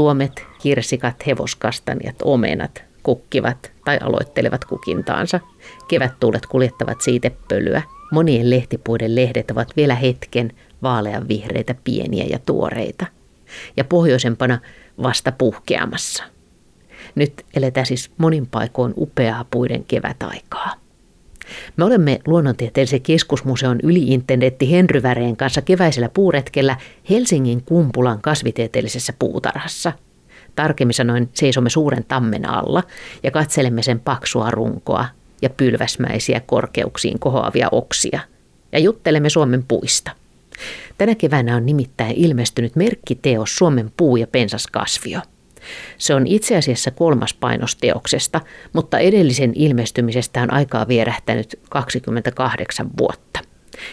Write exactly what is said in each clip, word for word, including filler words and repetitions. tuomet, kirsikat, hevoskastanjat, omenat kukkivat tai aloittelevat kukintaansa. Kevättuulet kuljettavat siitepölyä. Monien lehtipuiden lehdet ovat vielä hetken vaaleanvihreitä, pieniä ja tuoreita. Ja pohjoisempana vasta puhkeamassa. Nyt eletään siis monin paikoin upeaa puiden kevätaikaa. Me olemme Luonnontieteellisen keskusmuseon yliintendentti Henry Väreen kanssa keväisellä puuretkellä Helsingin Kumpulan kasvitieteellisessä puutarhassa. Tarkemmin sanoen seisomme suuren tammen alla ja katselemme sen paksua runkoa ja pylväsmäisiä korkeuksiin kohoavia oksia. Ja juttelemme Suomen puista. Tänä keväänä on nimittäin ilmestynyt merkkiteos Suomen puu- ja pensaskasvio. Se on itse asiassa kolmas painos teoksesta, mutta edellisen ilmestymisestä on aikaa vierähtänyt kaksikymmentäkahdeksan vuotta.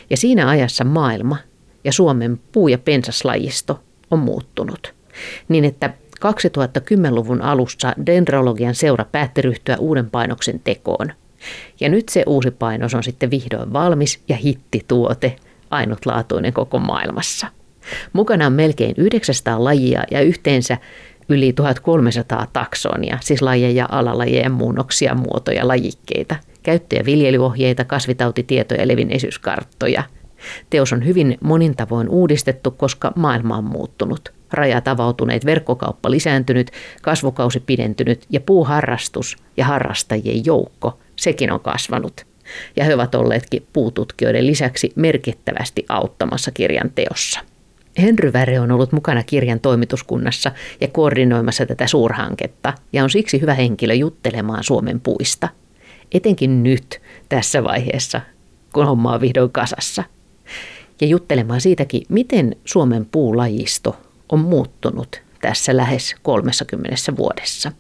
Ja siinä ajassa maailma ja Suomen puu- ja pensaslajisto on muuttunut, niin että kaksituhattakymmenluvun alussa Dendrologian seura päätti ryhtyä uuden painoksen tekoon. Ja nyt se uusi painos on sitten vihdoin valmis ja hittituote, ainutlaatuinen koko maailmassa. Mukana on melkein yhdeksänsataa lajia ja yhteensä yli tuhatkolmesataa taksonia, siis lajeja, alalajeja, muunnoksia, muotoja, lajikkeita, käyttö- ja viljelyohjeita, kasvitautitietoja ja levinneisyyskarttoja. Teos on hyvin monin tavoin uudistettu, koska maailma on muuttunut. Rajat avautuneet, verkkokauppa lisääntynyt, kasvukausi pidentynyt ja puuharrastus ja harrastajien joukko, sekin on kasvanut. Ja he ovat olleetkin puututkijoiden lisäksi merkittävästi auttamassa kirjan teossa. Henry Väre on ollut mukana kirjan toimituskunnassa ja koordinoimassa tätä suurhanketta ja on siksi hyvä henkilö juttelemaan Suomen puista. Etenkin nyt tässä vaiheessa, kun homma on vihdoin kasassa. Ja juttelemaan siitäkin, miten Suomen puulajisto on muuttunut tässä lähes kolmessakymmenessä vuodessa.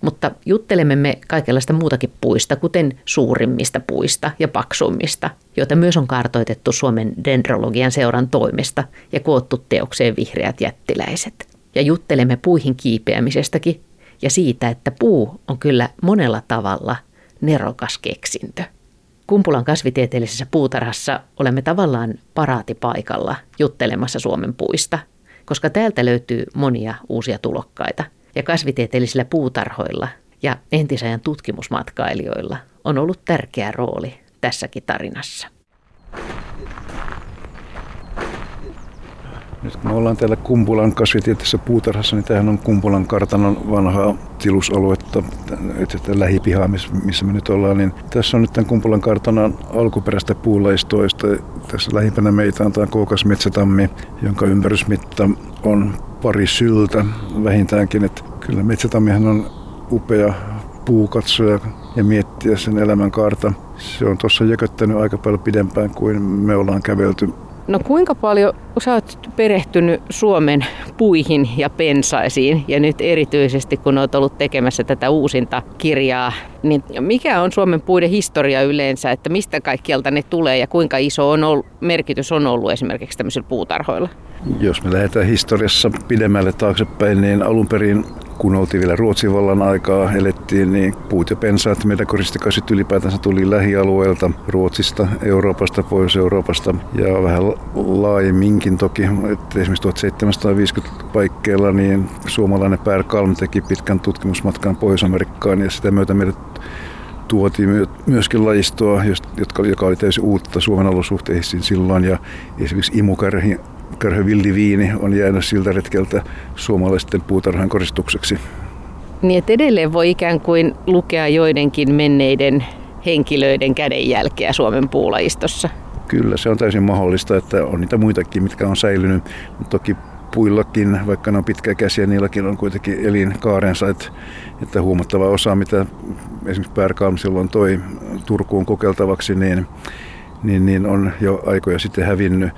Mutta juttelemme me kaikenlaista muutakin puista, kuten suurimmista puista ja paksuimmista, joita myös on kartoitettu Suomen Dendrologian seuran toimesta ja koottu teokseen vihreät jättiläiset. Ja juttelemme puihin kiipeämisestäkin ja siitä, että puu on kyllä monella tavalla nerokas keksintö. Kumpulan kasvitieteellisessä puutarhassa olemme tavallaan paraatipaikalla juttelemassa Suomen puista, koska täältä löytyy monia uusia tulokkaita. Ja kasvitieteellisillä puutarhoilla ja entisajan tutkimusmatkailijoilla on ollut tärkeä rooli tässäkin tarinassa. Nyt kun me ollaan täällä Kumpulan kasvitieteellisessä puutarhassa, niin tämähän on Kumpulan kartanon vanhaa tilusaluetta, että lähipihaa, missä me nyt ollaan. Niin tässä on nyt tämän Kumpulan kartanon alkuperäistä puulajistoista. Tässä lähimpänä meitä on tämä kookas metsätammi, jonka ympärysmitta on pari syltä vähintäänkin. Että kyllä metsätammihan on upea puukatsoja ja miettiä sen elämänkaarta. Se on tuossa jököttänyt aika paljon pidempään kuin me ollaan kävelty. No kuinka paljon sä oot perehtynyt Suomen puihin ja pensaisiin ja nyt erityisesti kun oot ollut tekemässä tätä uusinta kirjaa, niin mikä on Suomen puiden historia yleensä, että mistä kaikkialta ne tulee ja kuinka iso on ollut, merkitys on ollut esimerkiksi tämmöisillä puutarhoilla? Jos me lähdetään historiassa pidemmälle taaksepäin, niin alun perin kun oltiin vielä Ruotsin vallan aikaa, elettiin, niin puut ja pensaat, meidän koristikasvit ylipäätänsä tuli lähialueelta, Ruotsista, Euroopasta, Pohjois-Euroopasta ja vähän laajemminkin toki. Että esimerkiksi tuhatseitsemänsataaviisikymmentä paikkeilla niin suomalainen Pehr Kalm teki pitkän tutkimusmatkan Pohjois-Amerikkaan ja sitä myötä meidät tuotiin myöskin lajistoa, joka oli täysin uutta Suomen olosuhteisiin silloin ja esimerkiksi imukärhi. Kärhö villiviini on jäänyt siltä retkeltä suomalaisten puutarhan koristukseksi. Niin et edelleen voi ikään kuin lukea joidenkin menneiden henkilöiden kädenjälkeä Suomen puulajistossa. Kyllä, se on täysin mahdollista, että on niitä muitakin, mitkä on säilynyt. Toki puillakin, vaikka ne on pitkäikäisiä, niilläkin on kuitenkin elinkaarensa, että huomattava osa, mitä esimerkiksi Pehr Kalm silloin toi Turkuun kokeiltavaksi, niin, niin, niin on jo aikoja sitten hävinnyt.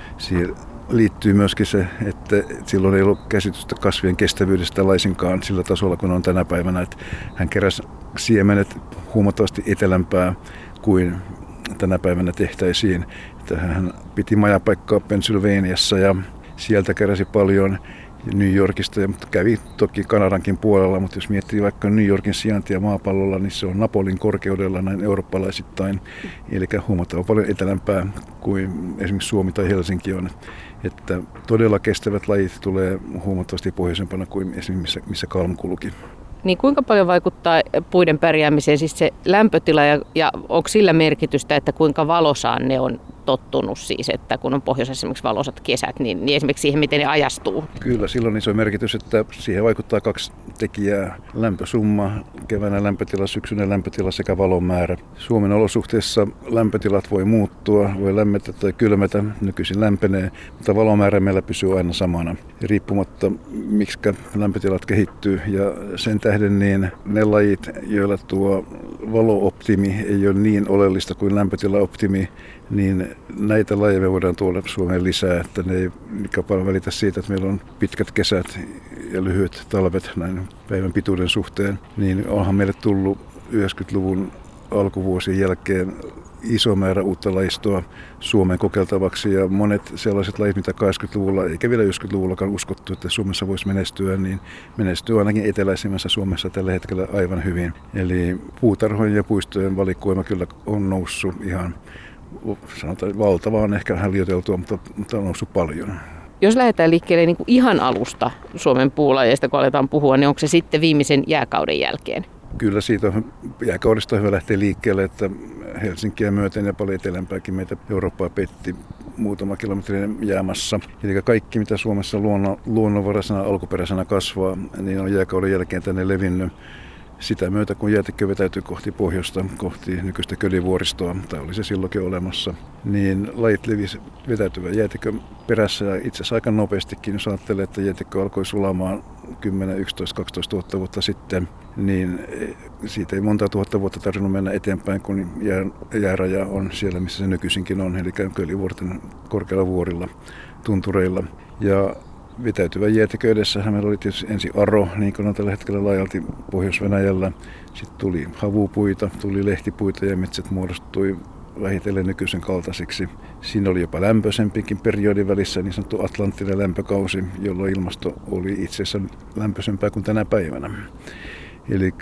Liittyy myöskin se, että silloin ei ollut käsitystä kasvien kestävyydestä laisinkaan sillä tasolla, kun on tänä päivänä. Että hän keräsi siemenet huomattavasti etelämpää kuin tänä päivänä tehtäisiin. Että hän piti majapaikkaa Pennsylvaniassa ja sieltä keräsi paljon New Yorkista. Ja kävi toki Kanadankin puolella, mutta jos miettii vaikka New Yorkin sijaintia maapallolla, niin se on Napolin korkeudella näin eurooppalaisittain. Eli huomattavasti paljon etelämpää kuin esimerkiksi Suomi tai Helsinki on. että todella kestävät lajit tulee huomattavasti pohjoisempana kuin esimerkiksi missä Kalm kulki. Niin kuinka paljon vaikuttaa puiden pärjäämiseen siis se lämpötila ja, ja onko sillä merkitystä, että kuinka valosaan ne on tottunut siis, että kun on pohjoisessa esimerkiksi valoisat kesät, niin, niin esimerkiksi siihen, miten ne ajastuu? Kyllä, sillä on iso merkitys, että siihen vaikuttaa kaksi tekijää. Lämpösumma, keväänä lämpötila, syksynä lämpötila sekä valon määrä. Suomen olosuhteissa lämpötilat voi muuttua, voi lämmetä tai kylmätä, nykyisin lämpenee, mutta valomäärä meillä pysyy aina samana. Riippumatta, miksi lämpötilat kehittyy ja sen tähden niin ne lajit, joilla tuo valooptimi ei ole niin oleellista kuin lämpötilaoptimi, niin näitä lajeja me voidaan tuoda Suomeen lisää, että ne ei paljon välitä siitä, että meillä on pitkät kesät ja lyhyet talvet näin päivän pituuden suhteen. Niin onhan meille tullut yhdeksänkymmentäluvun alkuvuosien jälkeen iso määrä uutta lajistoa Suomeen kokeiltavaksi ja monet sellaiset lajit, mitä kahdeksankymmentäluvulla eikä vielä yhdeksänkymmentäluvullakaan uskottu, että Suomessa voisi menestyä, niin menestyy ainakin eteläisimmässä Suomessa tällä hetkellä aivan hyvin. Eli puutarhojen ja puistojen valikoima kyllä on noussut ihan sanotaan valtavaan, ehkä vähän liioiteltua, mutta, mutta on noussut paljon. Jos lähdetään liikkeelle niin kuin ihan alusta Suomen puulajeista, kun aletaan puhua, niin onko se sitten viimeisen jääkauden jälkeen? Kyllä siitä on, jääkaudesta on hyvä lähteä liikkeelle, että Helsinkiä myöten ja paljon etelämpääkin meitä Eurooppaa petti muutama kilometrin jäämassa. Eli kaikki, mitä Suomessa luonno, luonnonvaraisena alkuperäisenä kasvaa, niin on jääkauden jälkeen tänne levinnyt. Sitä myötä, kun jäätikkö vetäytyy kohti pohjoista, kohti nykyistä Kölivuoristoa, tai oli se silloinkin olemassa, niin lajit levisi vetäytyvän jäätikön perässä ja itse asiassa aika nopeastikin, jos ajattelee, että jäätikkö alkoi sulamaan kymmenen, yksitoista, kaksitoista tuhatta vuotta sitten, niin siitä ei monta tuhatta vuotta tarvinnut mennä eteenpäin, kun jääraja on siellä, missä se nykyisinkin on, eli Kölivuorten korkealla vuorilla, tuntureilla. Ja vetäytyvän jäätikön edessähän meillä oli tietysti ensin aro, niin kuin on tällä hetkellä laajalti Pohjois-Venäjällä. Sitten tuli havupuita, tuli lehtipuita ja metsät muodostui vähitellen nykyisen kaltaisiksi. Siinä oli jopa lämpöisempikin periodin välissä niin sanottu atlanttinen lämpökausi, jolloin ilmasto oli itse asiassa lämpöisempää kuin tänä päivänä. Eli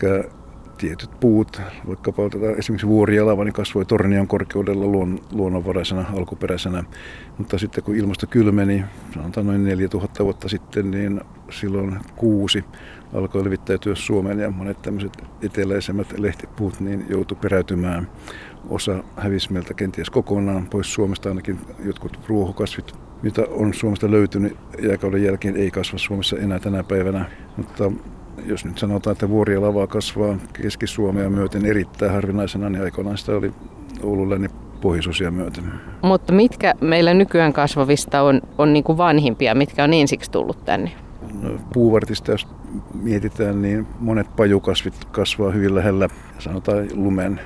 tietyt puut, vaikkapa esimerkiksi vuorijalava, niin kasvoi tornion korkeudella luon, luonnonvaraisena alkuperäisenä. Mutta sitten kun ilmasto kylmeni, sanotaan noin neljätuhatta vuotta sitten, niin silloin kuusi alkoi levittäytyä Suomeen ja monet tämmöiset eteläisemmät lehtipuut niin joutui peräytymään. Osa hävisi meiltä kenties kokonaan pois Suomesta, ainakin jotkut ruohokasvit, mitä on Suomesta löytynyt jääkauden jälkeen, ei kasva Suomessa enää tänä päivänä. Mutta jos nyt sanotaan, että vuoria lavaa kasvaa Keski-Suomea myöten erittäin harvinaisena, niin aikoinaan sitä oli Oulun lännin pohjoisuusia myöten. Mutta mitkä meillä nykyään kasvavista on, on niin kuin vanhimpia, mitkä on ensiksi tullut tänne? No, puuvartista jos mietitään, niin monet pajukasvit kasvaa hyvin lähellä, sanotaan lumen,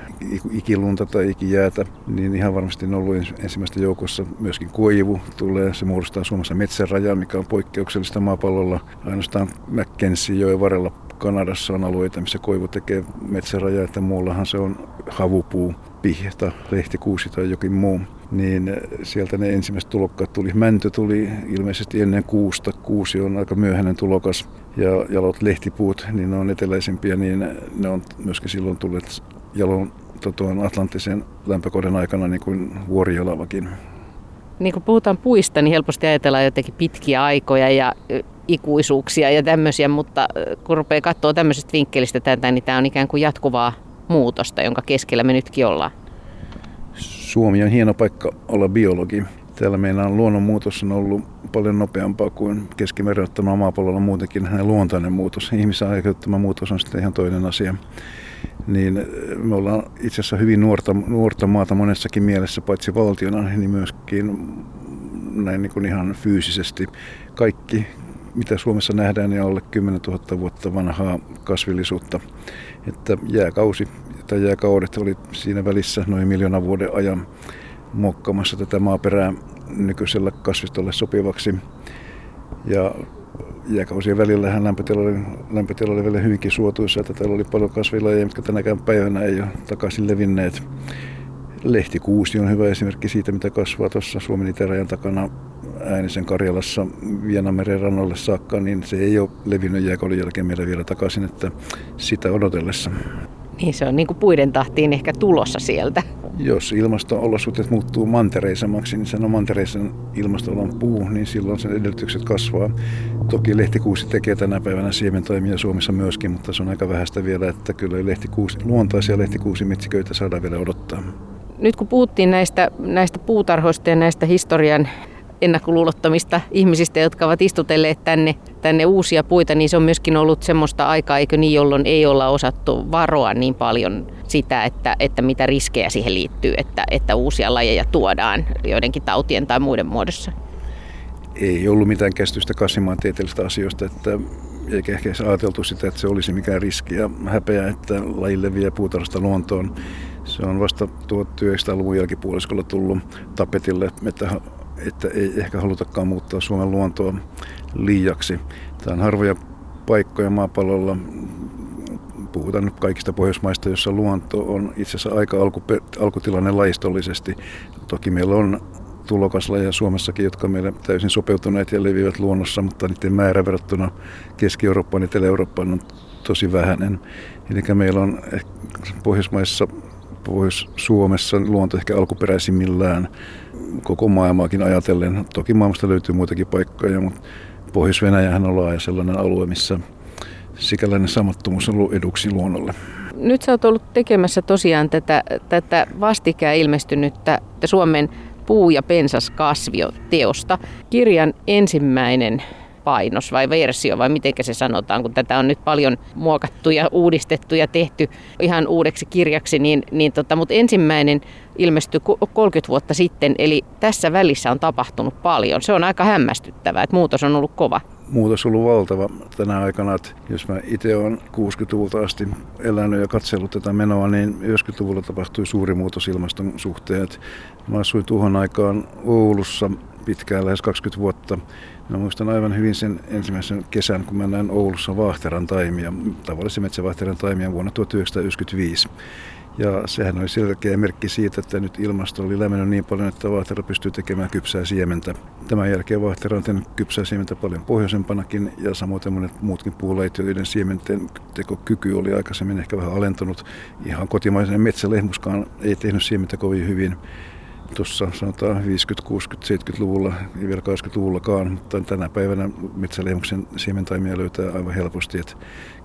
ikilunta tai ikijäätä, niin ihan varmasti on ollut ensimmäistä joukossa. Myöskin koivu tulee, se muodostaa Suomessa metsänrajaa, mikä on poikkeuksellista maapallolla. Ainoastaan Mackenziejoen varrella Kanadassa on alueita, missä koivu tekee metsänrajaa, että muullahan se on havupuu, pihta, lehtikuusi tai jokin muu. Niin sieltä ne ensimmäiset tulokkaat tuli. Mäntö tuli ilmeisesti ennen kuusta. Kuusi on aika myöhäinen tulokas. Ja jalot lehtipuut, niin ne on eteläisempiä, niin ne on myöskin silloin tulleet jalon tuon atlanttisen lämpökauden aikana, niin kuin vuorijalavakin. Niin kun puhutaan puista, niin helposti ajatellaan jotenkin pitkiä aikoja ja ikuisuuksia ja tämmöisiä, mutta kun rupeaa katsoa tämmöisestä vinkkelistä tätä, niin tämä on ikään kuin jatkuvaa muutosta, jonka keskellä me nytkin ollaan. Suomi on hieno paikka olla biologi. Täällä meillä on luonnonmuutos on ollut paljon nopeampaa kuin keskimäärin ottamaan maapallolla muutenkin luontainen muutos. Ihmisen aiheuttama muutos on sitten ihan toinen asia. Niin me ollaan itse asiassa hyvin nuorta, nuorta maata monessakin mielessä, paitsi valtiona, niin myöskin näin niin kuin ihan fyysisesti. Kaikki, mitä Suomessa nähdään, niin on alle kymmenentuhatta vuotta vanhaa kasvillisuutta. Että jääkausi tai jääkaudet oli siinä välissä noin miljoona vuoden ajan muokkaamassa tätä maaperää nykyisellä kasvistolle sopivaksi. Ja jääkausien välillähän lämpötila oli, lämpötila oli vielä hyvinkin suotuisa, että täällä oli paljon kasvilajeja, jotka tänäkään päivänä ei ole takaisin levinneet. Lehtikuusi on hyvä esimerkki siitä, mitä kasvaa tuossa Suomen itärajan takana Äänisen Karjalassa Vienanmeren rannalle saakka, niin se ei ole levinnyt jääkauden jälkeen meillä vielä takaisin, että sitä odotellessa. Niin se on niin kuin puiden tahtiin ehkä tulossa sieltä. Jos ilmasto-olosuhteet muuttuu mantereisemmaksi, niin sanon mantereisen ilmastoalan puu, niin silloin sen edellytykset kasvaa. Toki lehtikuusi tekee tänä päivänä siementoimia Suomessa myöskin, mutta se on aika vähäistä vielä, että kyllä lehtikuusi, luontaisia lehtikuusimetsiköitä saadaan vielä odottaa. Nyt kun puhuttiin näistä, näistä puutarhoista ja näistä historian ennakkoluulottomista ihmisistä, jotka ovat istutelleet tänne, tänne uusia puita, niin se on myöskin ollut semmoista aikaa, eikö niin, jolloin ei olla osattu varoa niin paljon sitä, että, että mitä riskejä siihen liittyy, että, että uusia lajeja tuodaan joidenkin tautien tai muiden muodossa. Ei ollut mitään käsitystä kasvimaantieteellisistä asioista, että eikä ehkä ajateltu sitä, että se olisi mikään riski ja häpeä, että laji leviää puutarhasta luontoon. Se on vasta tuhatyhdeksänsataaluvun jälkipuoliskolla tullut tapetille, että että ei ehkä halutakaan muuttaa Suomen luontoa liiaksi. Tämä on harvoja paikkoja maapallolla. Puhutaan nyt kaikista Pohjoismaista, jossa luonto on itse asiassa aika alkutilanne lajistollisesti. Toki meillä on tulokaslajeja Suomessakin, jotka meillä täysin sopeutuneet ja leviävät luonnossa, mutta niiden määrä verrattuna Keski-Eurooppaan ja Etelä-Eurooppaan on tosi vähäinen. Eli meillä on Pohjoismaissa, Pohjois-Suomessa luonto ehkä alkuperäisimmillään koko maailmaakin ajatellen. Toki maailmasta löytyy muitakin paikkoja, mutta Pohjois-Venäjähän on laaja sellainen alue, missä sikäläinen samattomuus on eduksi luonnolle. Nyt sä oot ollut tekemässä tosiaan tätä, tätä vastikään ilmestynyttä Suomen puu- ja pensaskasvioteosta. Kirjan ensimmäinen painos vai versio vai mitenkä se sanotaan, kun tätä on nyt paljon muokattu ja uudistettu ja tehty ihan uudeksi kirjaksi, niin, niin tota, mutta ensimmäinen ilmestyi kolmekymmentä vuotta sitten, eli tässä välissä on tapahtunut paljon. Se on aika hämmästyttävää, että muutos on ollut kova. Muutos on ollut valtava tänä aikana, että jos mä itse olen kuusikymmentäluvulta asti elänyt ja katsellut tätä menoa, niin yhdeksänkymmentäluvulla tapahtui suuri muutos ilmaston suhteen. Mä asuin tuhon aikaan Oulussa pitkään, lähes kaksikymmentä vuotta. Mä muistan aivan hyvin sen ensimmäisen kesän, kun mä näin Oulussa vaahteran taimia, tavallisen metsävaahteran taimia vuonna tuhatyhdeksänsataayhdeksänkymmentäviisi. Ja sehän oli selkeä merkki siitä, että nyt ilmasto oli lämmennyt niin paljon, että vaahtera pystyy tekemään kypsää siementä. Tämän jälkeen vaahtera on tehnyt kypsää siementä paljon pohjoisempanakin ja samoin monet muutkin puulajit, joiden siementen tekokyky oli aikaisemmin ehkä vähän alentunut. Ihan kotimaisen metsälehmuskaan ei tehnyt siementä kovin hyvin. Tuossa sanotaan viisikymmentä-, kuusikymmentä-, seitsemänkymmentäluvulla, ei vielä kahdeksankymmentäluvullakaan, mutta tänä päivänä metsälehmuksen siementaimia löytää aivan helposti, että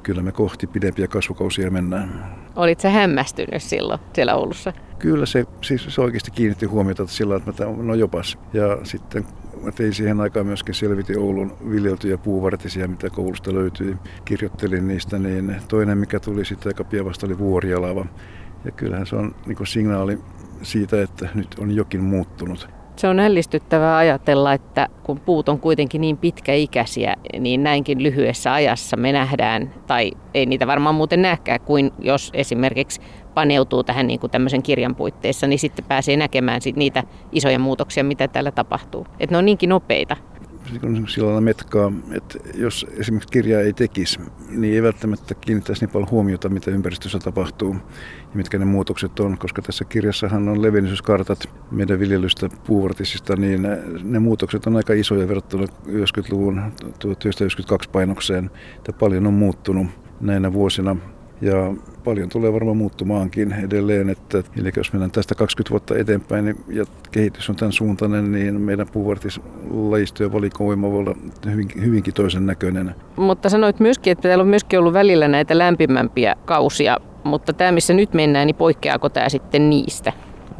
kyllä me kohti pidempiä kasvukausia mennään. Olitko hämmästynyt silloin siellä Oulussa? Kyllä se, siis se oikeasti kiinnitti huomiota sillä, että mä tämän, no jopas. Ja sitten mä tein siihen aikaan myöskin selvitin Oulun viljeltyjä puuvartisia, mitä koulusta löytyi. Kirjoittelin niistä, niin toinen mikä tuli sitten aika pian vasta oli vuorialava. Ja kyllähän se on niin kuin signaali siitä, että nyt on jokin muuttunut. Se on ällistyttävää ajatella, että kun puut on kuitenkin niin pitkäikäisiä, niin näinkin lyhyessä ajassa me nähdään, tai ei niitä varmaan muuten nähkään, kuin jos esimerkiksi paneutuu tähän niin kuin tämmöisen kirjan puitteissa, niin sitten pääsee näkemään sit niitä isoja muutoksia, mitä täällä tapahtuu. Että ne on niinkin nopeita. Sillä lailla metkaa, että jos esimerkiksi kirjaa ei tekisi, niin ei välttämättä kiinnittäisi niin paljon huomiota, mitä ympäristössä tapahtuu ja mitkä ne muutokset on, koska tässä kirjassahan on levinnyyskartat meidän viljelystä puuvartisista, niin ne muutokset on aika isoja verrattuna yhdeksänkymmentäluvun tuhatyhdeksänsataayhdeksänkymmentäkaksi painokseen, että paljon on muuttunut näinä vuosina. Ja paljon tulee varmaan muuttumaankin edelleen, että eli jos mennään tästä kaksikymmentä vuotta eteenpäin niin, ja kehitys on tämän suuntainen, niin meidän puuvartislajistojen valikoima voi olla hyvinkin, hyvinkin toisen näköinen. Mutta sanoit myöskin, että täällä on myöskin ollut välillä näitä lämpimämpiä kausia, mutta tämä missä nyt mennään, niin poikkeaako tämä sitten niistä?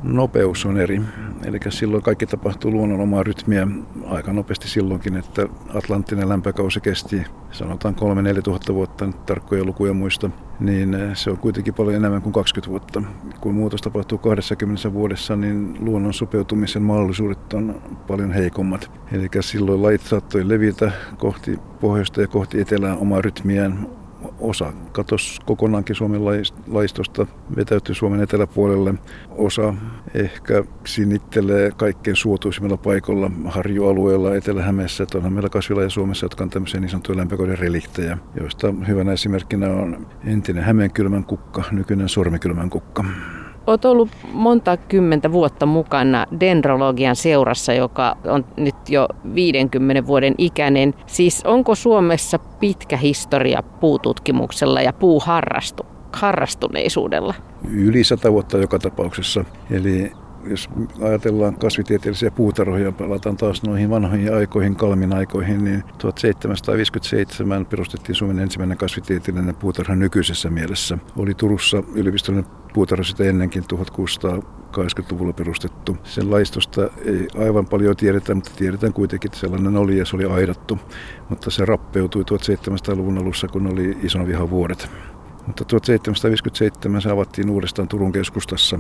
Nopeus on eri. Eli silloin kaikki tapahtuu luonnon omaa rytmiä aika nopeasti silloinkin, että atlanttinen lämpökausi kesti sanotaan kolme neljä tuhatta vuotta, nyt tarkkoja lukuja muista, niin se on kuitenkin paljon enemmän kuin kaksikymmentä vuotta. Kun muutos tapahtuu kaksikymmentä vuodessa, niin luonnon sopeutumisen mahdollisuudet on paljon heikommat. Eli silloin lajit saattoi levitä kohti pohjoista ja kohti etelää omaa rytmiään. Osa katosi kokonaankin Suomen laistosta, vetäytyi Suomen eteläpuolelle. Osa ehkä sinittelee kaikkein suotuisimmilla paikoilla harjualueella Etelä-Hämeessä. Onhan meillä kasvilajeja Suomessa, jotka on tämmöisiä niin sanottuja lämpökauden reliktejä, joista hyvänä esimerkkinä on entinen Hämeenkylmän kukka, nykyinen Sormikylmän kukka. Olet ollut monta kymmentä vuotta mukana Dendrologian seurassa, joka on nyt jo viidenkymmenen vuoden ikäinen. Siis onko Suomessa pitkä historia puututkimuksella ja puuharrastuksella? harrastuneisuudella? Yli sata vuotta joka tapauksessa. Eli jos ajatellaan kasvitieteellisiä puutarhoja, palataan taas noihin vanhoihin aikoihin, Kalmin aikoihin, niin tuhatseitsemänsataaviisikymmentäseitsemän perustettiin Suomen ensimmäinen kasvitieteellinen puutarha nykyisessä mielessä. Oli Turussa yliopistollinen puutarha sitä ennenkin tuhatkuusisataakahdeksankymmentäluvulla perustettu. Sen laistosta ei aivan paljon tiedetä, mutta tiedetään kuitenkin, että sellainen oli ja se oli aidattu. Mutta se rappeutui tuhatseitsemänsataaluvun alussa, kun oli ison vihan vuodet. Mutta tuhatseitsemänsataaviisikymmentäseitsemän se avattiin uudestaan Turun keskustassa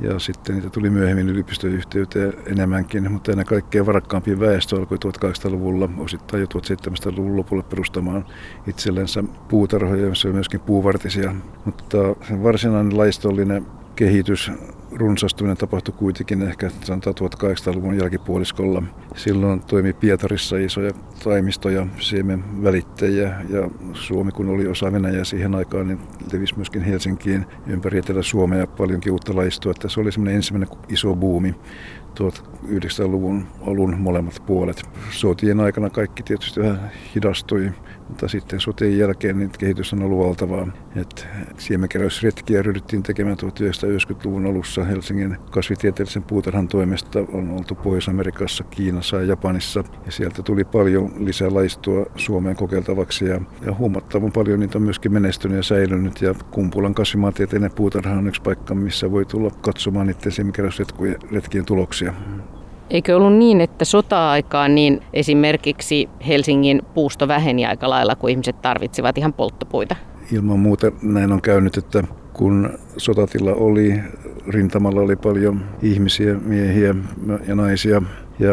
ja sitten niitä tuli myöhemmin yliopistoyhteyteen enemmänkin, mutta ennen kaikkea varakkaampi väestö alkoi tuhatkahdeksansataaluvulla, osittain jo tuhatseitsemänsataaluvun lopulla perustamaan itsellensä puutarhoja, joissa oli myöskin puuvartisia, mutta sen varsinainen laistollinen kehitys, runsastuminen tapahtui kuitenkin ehkä sanotaan tuhatkahdeksansataaluvun jälkipuoliskolla. Silloin toimi Pietarissa isoja taimistoja, siemenvälittäjiä ja Suomi kun oli osa Venäjää siihen aikaan, niin levisi myöskin Helsinkiin ympäri Etelä-Suomea paljonkin uutta laistoa. Että se oli semmoinen ensimmäinen iso buumi tuhatyhdeksänsataaluvun alun molemmat puolet. Sotien aikana kaikki tietysti vähän hidastui, mutta sitten sotien jälkeen niin kehitys on ollut valtavaa. Et siemenkeräysretkiä ryhdyttiin tekemään tuhatyhdeksänsataayhdeksänkymmentäluvun alussa Helsingin kasvitieteellisen puutarhan toimesta. On oltu Pohjois-Amerikassa, Kiinassa ja Japanissa. Ja sieltä tuli paljon lisää laistoa Suomeen kokeiltavaksi ja, ja huomattavan paljon niitä on myöskin menestynyt ja säilynyt. Ja Kumpulan kasvimaantieteellinen puutarha on yksi paikka, missä voi tulla katsomaan niiden siemenkeräysretkien tuloksia. Eikö ollut niin, että sota-aikaan niin esimerkiksi Helsingin puusto väheni aika lailla, kun ihmiset tarvitsivat ihan polttopuita? Ilman muuta näin on käynyt, että kun sotatila oli, rintamalla oli paljon ihmisiä, miehiä ja naisia ja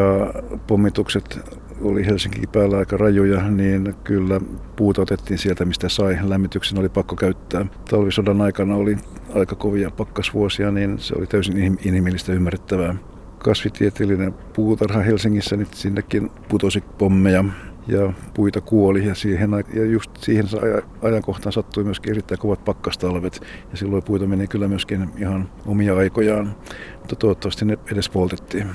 pommitukset oli Helsinki päällä aika rajuja, niin kyllä puuta otettiin sieltä, mistä sai. Lämmityksen oli pakko käyttää. Talvisodan aikana oli aika kovia pakkasvuosia, niin se oli täysin inhimillistä ymmärrettävää. Kasvitieteellinen puutarha Helsingissä, niin sinnekin putosi pommeja ja puita kuoli. Ja, siihen, ja just siihen ajankohtaan sattui myöskin erittäin kovat pakkastalvet. Ja silloin puita meni kyllä myöskin ihan omia aikojaan, mutta toivottavasti ne edes poltettiin.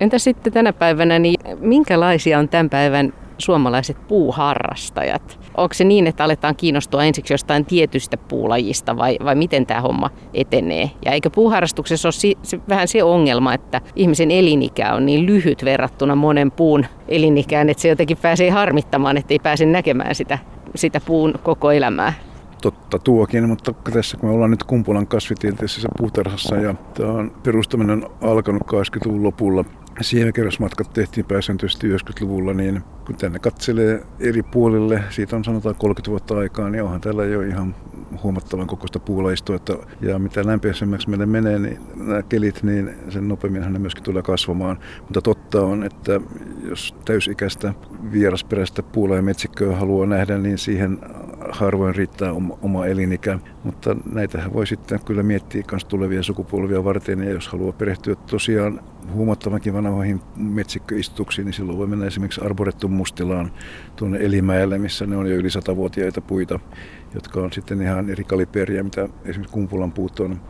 Entä sitten tänä päivänä, niin minkälaisia on tämän päivän suomalaiset puuharrastajat? Onko se niin, että aletaan kiinnostua ensiksi jostain tietystä puulajista vai, vai miten tämä homma etenee? Ja eikö puuharrastuksessa ole si, se, vähän se ongelma, että ihmisen elinikä on niin lyhyt verrattuna monen puun elinikään, että se jotenkin pääsee harmittamaan, ettei pääse näkemään sitä, sitä puun koko elämää? Totta tuokin, mutta tässä kun me ollaan nyt Kumpulan kasvitieteellisessä puutarhassa ja tämä perustaminen on alkanut kahdeksankymmentäluvun lopulla. Siemenkeräysmatkat tehtiin pääsääntöisesti yhdeksänkymmentäluvulla, niin kun tänne katselee eri puolille, siitä on sanotaan kolmekymmentä vuotta aikaa, niin onhan täällä jo ihan huomattavan kokoista puulaistoa. Ja mitä lämpöisemmäksi meille menee, niin nämä kelit, niin sen nopeamminhan ne myöskin tulee kasvamaan. Mutta totta on, että jos täysikäistä vierasperäistä puula- ja metsikköä haluaa nähdä, niin siihen harvoin riittää oma elinikä, mutta näitähän voi sitten kyllä miettiä myös tulevia sukupolvia varten, ja jos haluaa perehtyä tosiaan huomattavankin vanhoihin metsikköistuksiin, niin silloin voi mennä esimerkiksi Arboretum Mustilaan tuonne Elimäelle, missä ne on jo yli satavuotiaita puita, jotka on sitten ihan eri kaliberia, mitä esimerkiksi Kumpulan puut on.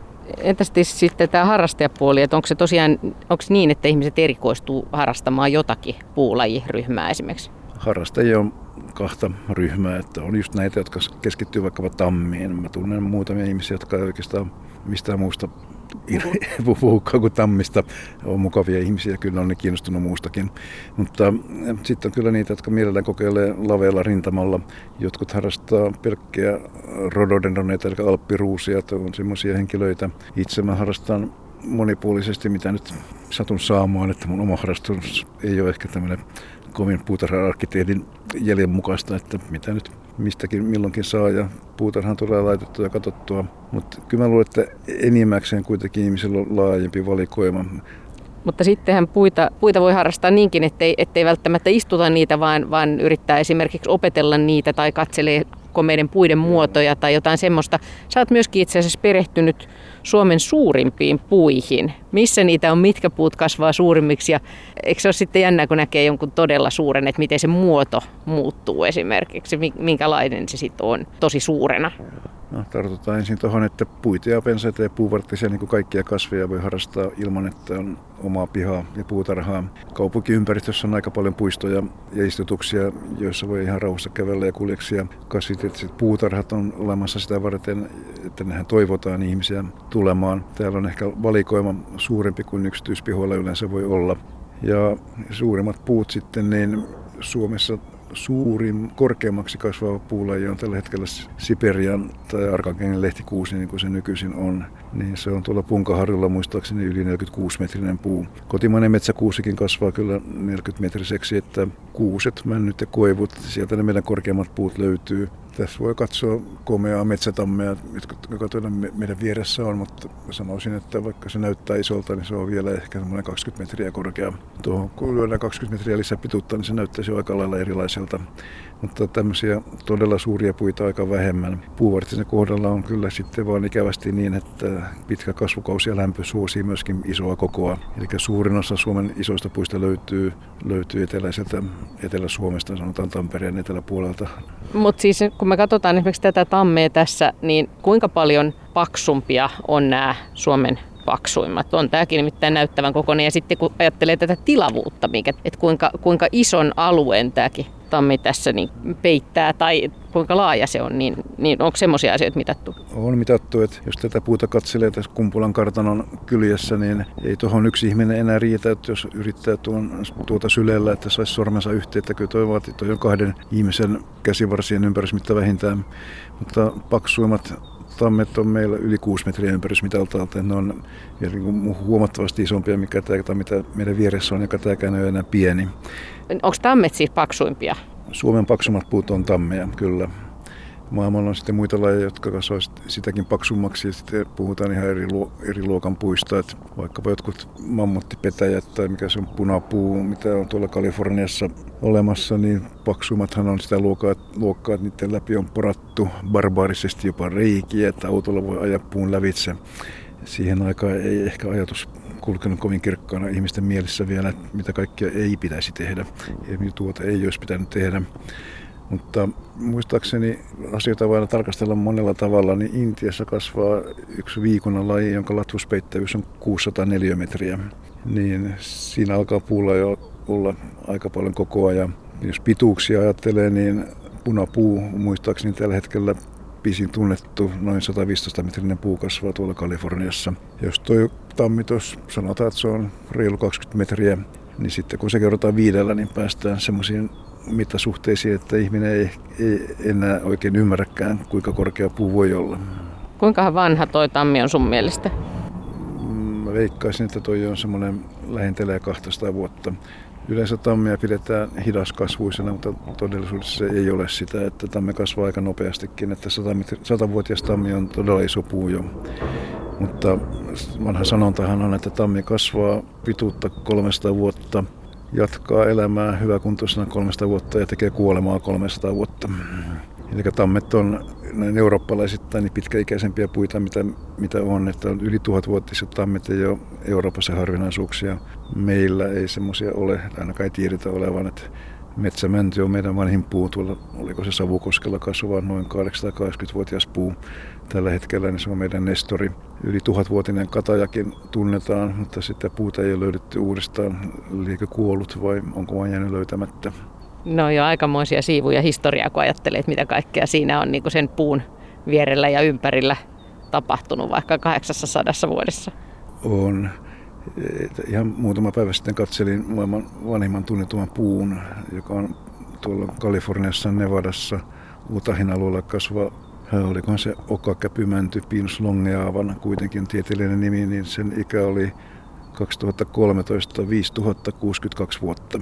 Entäs sitten tämä harrastajapuoli, että onko se tosiaan onko niin, että ihmiset erikoistuu harrastamaan jotakin puulajiryhmää esimerkiksi? Harrastajia on kahta ryhmää, että on just näitä, jotka keskittyy vaikkapa tammiin. Mä tunnen muutamia ihmisiä, jotka ei oikeastaan mistään muusta puhukaan kuin tammista. On mukavia ihmisiä, kyllä on ne kiinnostunut muustakin. Mutta sitten on kyllä niitä, jotka mielellään kokeilee laveella rintamalla. Jotkut harrastaa pelkkiä rododendroneita, eli alppiruusia, että on semmoisia henkilöitä. Itse mä harrastan monipuolisesti, mitä nyt satun saamaan, että mun oma harrastus ei ole ehkä tämmöinen kovin puutarha-arkkitehdin jäljen mukaista, että mitä nyt mistäkin milloinkin saa ja puutarhaan tulee laitettua ja katsottua. Mutta kyllä mä luulen, että enimmäkseen kuitenkin ihmisillä on laajempi valikoima. Mutta sittenhän puita, puita voi harrastaa niinkin, ettei, ettei välttämättä istuta niitä, vaan, vaan yrittää esimerkiksi opetella niitä tai katselee komeiden puiden muotoja tai jotain semmoista. Sä oot myöskin itse asiassa perehtynyt Suomen suurimpiin puihin. Missä niitä on, mitkä puut kasvaa suurimmiksi ja eikö se ole sitten jännää, kun näkee jonkun todella suuren, että miten se muoto muuttuu esimerkiksi, minkälainen se sitten on tosi suurena? No, tartutaan ensin tuohon, että puita ja pensaita ja puuvarttisia, niin kuin kaikkia kasveja, voi harrastaa ilman, että on omaa pihaa ja puutarhaa. Kaupunkiympäristössä on aika paljon puistoja ja istutuksia, joissa voi ihan rauhassa kävellä ja kuljeksia. Kasvitieteelliset puutarhat on olemassa sitä varten, että nehän toivotaan ihmisiä tulemaan. Täällä on ehkä valikoima suurempi kuin yksityispihoilla yleensä voi olla. Ja suurimmat puut sitten, niin Suomessa suurin, korkeammaksi kasvava puulaji on tällä hetkellä Siperian tai Arboretum lehtikuusi, niin kuin se nykyisin on. Niin se on tuolla Punkaharjulla muistaakseni yli neljäkymmentäkuusi metrinen puu. Kotimainen metsäkuusikin kasvaa kyllä neljäkymmentämetriseksi, että kuuset, männyt ja koivut, sieltä ne meidän korkeammat puut löytyy. Tässä voi katsoa komeaa metsätammea, joka tuolla meidän vieressä on, mutta sanoisin, että vaikka se näyttää isolta, niin se on vielä ehkä semmoinen kaksikymmentä metriä korkea. Tuohon kun lyödään kaksikymmentä metriä lisää pituutta, niin se näyttäisi jo aika lailla erilaiselta. Mutta tämmöisiä todella suuria puita aika vähemmän. Puuvarttisen kohdalla on kyllä sitten vaan ikävästi niin, että pitkä kasvukausi ja lämpö suosii myöskin isoa kokoa. Eli suurin osa Suomen isoista puista löytyy, löytyy eteläiseltä, Etelä-Suomesta, sanotaan Tampereen eteläpuolelta. Mutta siis kun me katsotaan esimerkiksi tätä tammea tässä, niin kuinka paljon paksumpia on nämä Suomen paksuimmat? On tämäkin nimittäin näyttävän kokoinen. Ja sitten kun ajattelee tätä tilavuutta, mikä, että kuinka, kuinka ison alueen tämäkin tammi tässä niin peittää tai kuinka laaja se on, niin, niin onko semmoisia asioita mitattu? On mitattu, että jos tätä puuta katselee tässä Kumpulan kartanon kyljessä, niin ei tuohon yksi ihminen enää riitä, että jos yrittää tuon, tuota sylellä, että saisi sormensa yhteyttä, kyllä toi vaatii toi kahden ihmisen käsivarsien ympärysmitta vähintään, mutta paksuimmat tammet on meillä yli kuusi metriä ympärismitalta. Ne on huomattavasti isompia, mikä tämä, mitä meidän vieressä on, joka tämäkään ei ole enää pieni. Onko tammet siis paksuimpia? Suomen paksummat puut on tammeja, kyllä. Maailmalla on sitten muita lajeja, jotka kasvaa sitäkin paksummaksi, ja sitten puhutaan ihan eri, luo, eri luokan puista. Että vaikkapa jotkut mammuttipetäjät tai mikä se on punapuu, mitä on tuolla Kaliforniassa olemassa, niin paksummathan on sitä luokkaa, luokkaa, että niiden läpi on porattu barbaarisesti jopa reikiä, että autolla voi ajaa puun lävitse. Siihen aikaan ei ehkä ajatus kulkenut kovin kirkkaana ihmisten mielessä vielä, että mitä kaikkea ei pitäisi tehdä ja mitä tuota ei olisi pitänyt tehdä. Mutta muistaakseni asioita voidaan tarkastella monella tavalla, niin Intiassa kasvaa yksi viikuna laji, jonka latvuspeittävyys on kuusisataa neliömetriä. Niin siinä alkaa puulla jo olla aika paljon kokoa. Ja jos pituuksia ajattelee, niin punapuu muistaakseni tällä hetkellä pisin tunnettu noin sataviisitoista metrinen puu kasvaa tuolla Kaliforniassa. Jos tuo tammitos sanotaan, että se on reilu kaksikymmentä metriä, niin sitten kun se kerrotaan viidellä, niin päästään semmoisiin mittasuhteisiin, että ihminen ei, ei enää oikein ymmärräkään, kuinka korkea puu voi olla. Kuinka vanha toi tammi on sun mielestä? Mä veikkaisin, että toi on semmoinen lähentelee kaksisataa vuotta. Yleensä tammia pidetään hidaskasvuisena, mutta todellisuudessa se ei ole sitä, että tamme kasvaa aika nopeastikin, että satavuotias tammi on todella iso puu jo. Mutta vanha sanontahan on, että tammi kasvaa pituutta kolmesataa vuotta, jatkaa elämää hyväkuntoisena kolmesataa vuotta ja tekee kuolemaa kolmesataa vuotta. Eli tammet on näin eurooppalaisittain niin pitkäikäisempiä puita, mitä, mitä on. Että on yli tuhatvuotiset tammet ei ole Euroopassa harvinaisuuksia. Meillä ei semmoisia ole, ainakaan ei tiedetä olevan. Että metsämänty on meidän vanhin puu tuolla, oliko se Savukoskella kasvava noin kahdeksansataakahdeksankymmentävuotias puu. Tällä hetkellä niin se on meidän nestori. Yli tuhatvuotinen katajakin tunnetaan, mutta sitä puuta ei ole löydetty uudestaan. Liekö kuollut vai onko vain jäänyt löytämättä? No jo aikamoisia siivuja historiaa, kun ajattelee, että mitä kaikkea siinä on niin kuin sen puun vierellä ja ympärillä tapahtunut vaikka kahdeksassasadassassa vuodessa. On. Ihan muutama päivä sitten katselin maailman vanhimman tunnetuman puun, joka on tuolla Kaliforniassa, Nevadassa, Utahin alueella kasvaa. Olikohan se Okakäpymänty, Pinus Longeaavan, kuitenkin tieteellinen nimi, niin sen ikä oli kaksituhattakolmetoista viisituhatta kuusikymmentäkaksi vuotta.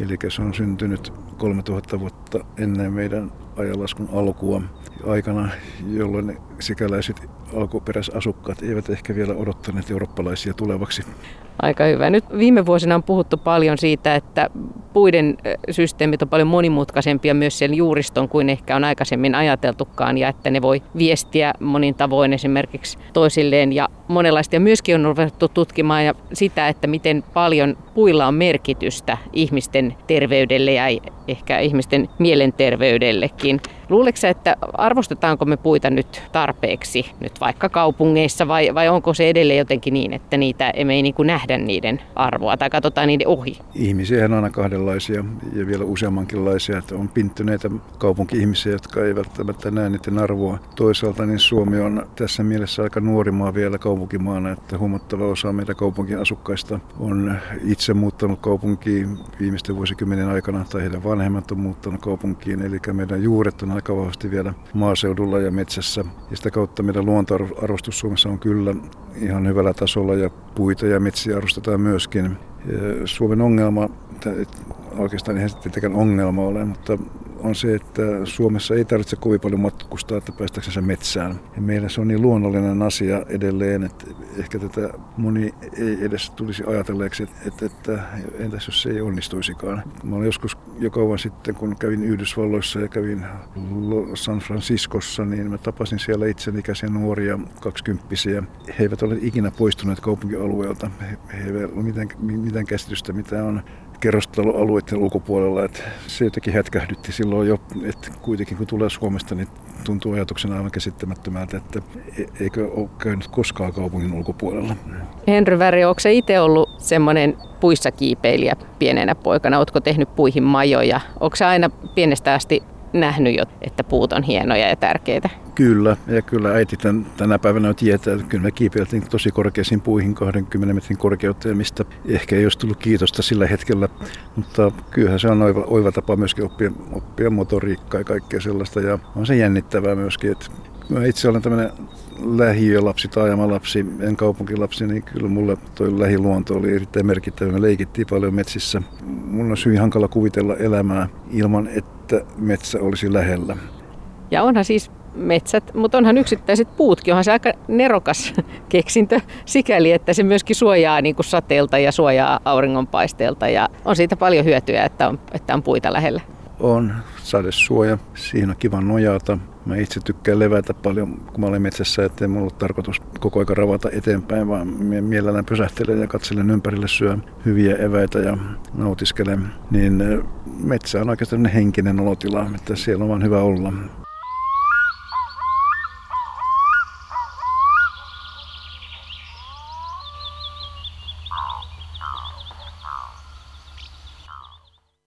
Eli se on syntynyt kolmetuhatta vuotta ennen meidän ajanlaskun alkua, aikana, jolloin sikäläiset alkuperäisasukkaat eivät ehkä vielä odottaneet eurooppalaisia tulevaksi. Aika hyvä. Nyt viime vuosina on puhuttu paljon siitä, että puiden systeemit on paljon monimutkaisempia myös sen juuriston kuin ehkä on aikaisemmin ajateltukaan ja että ne voi viestiä monin tavoin esimerkiksi toisilleen ja monenlaista. Ja myöskin on ruvettu tutkimaan ja sitä, että miten paljon puilla on merkitystä ihmisten terveydelle ja ehkä ihmisten mielenterveydellekin. Luuletko sä, että arvostetaanko me puita nyt tarpeeksi, nyt vaikka kaupungeissa, vai, vai onko se edelleen jotenkin niin, että niitä emme ei niin kuin nähdä niiden arvoa tai katsotaan niiden ohi? Ihmisiä on aina kahdenlaisia ja vielä useammankinlaisia. Että on pinttyneitä kaupunki-ihmisiä, jotka ei välttämättä näe niiden arvoa. Toisaalta niin Suomi on tässä mielessä aika nuori maa vielä kaupunkimaana, että huomattava osa meidän kaupunkin asukkaista on itse muuttanut kaupunkiin viimeisten vuosikymmenen aikana tai heidän vanhemmat on muuttanut kaupunkiin, eli meidän juuret on aika vahvasti vielä maaseudulla ja metsässä. Ja sitä kautta meidän luontoarvostus Suomessa on kyllä ihan hyvällä tasolla ja puita ja metsiä arvostetaan myöskin. Suomen ongelma, oikeastaan eihän se tietenkään ongelma ole, mutta on se, että Suomessa ei tarvitse kovin paljon matkustaa, että päästäksensä metsään. Ja meillä se on niin luonnollinen asia edelleen, että ehkä tätä moni ei edes tulisi ajatelleeksi, että, että, että entäs jos se ei onnistuisikaan. Mä olen joskus jo kauan sitten, kun kävin Yhdysvalloissa ja kävin San Franciscossa, niin mä tapasin siellä itsenikäisiä nuoria kaksikymppisiä. He eivät ole ikinä poistuneet kaupunkialueelta. He, he eivät ole mitään, mitään käsitystä, mitä on kerrostaloalueiden ulkopuolella, että se jotenkin hätkähdytti silloin jo, että kuitenkin kun tulee Suomesta, niin tuntuu ajatuksena aivan käsittämättömältä, että eikö ole käynyt koskaan kaupungin ulkopuolella. Henry Väre, oletko itse ollut semmoinen puissa kiipeilijä pienenä poikana? Oletko tehnyt puihin majoja? Oletko aina pienestä asti nähnyt jo, että puut on hienoja ja tärkeitä? Kyllä, ja kyllä äiti tämän, tänä päivänä tietää, että kyllä me kiipeiltiin tosi korkeisiin puihin kahdenkymmenen metrin korkeuteen, mistä ehkä ei olisi tullut kiitosta sillä hetkellä, mutta kyllähän se on oiva, oiva tapa myöskin oppia, oppia motoriikkaa ja kaikkea sellaista, ja on se jännittävää myöskin, että mä itse olen tämmöinen lähiölapsi, taajamalapsi, en kaupunkilapsi, niin kyllä mulle toi lähiluonto oli erittäin merkittävä. Me leikittiin paljon metsissä. Mun on hyvin hankala kuvitella elämää ilman, että metsä olisi lähellä. Ja onhan siis metsät, mutta onhan yksittäiset puutkin, onhan se aika nerokas keksintö sikäli, että se myöskin suojaa niin kuin sateelta ja suojaa auringonpaisteelta. Ja on siitä paljon hyötyä, että on, että on puita lähellä. On sadesuoja, siihen on kiva nojata. Mä itse tykkään levätä paljon, kun mä olen metsässä, ettei mulla ole tarkoitus koko ajan ravata eteenpäin, vaan mielellään pysähtelen ja katselen ympärille, syön hyviä eväitä ja nautiskelen. Niin metsä on oikeastaan henkinen olotila, että siellä on vaan hyvä olla.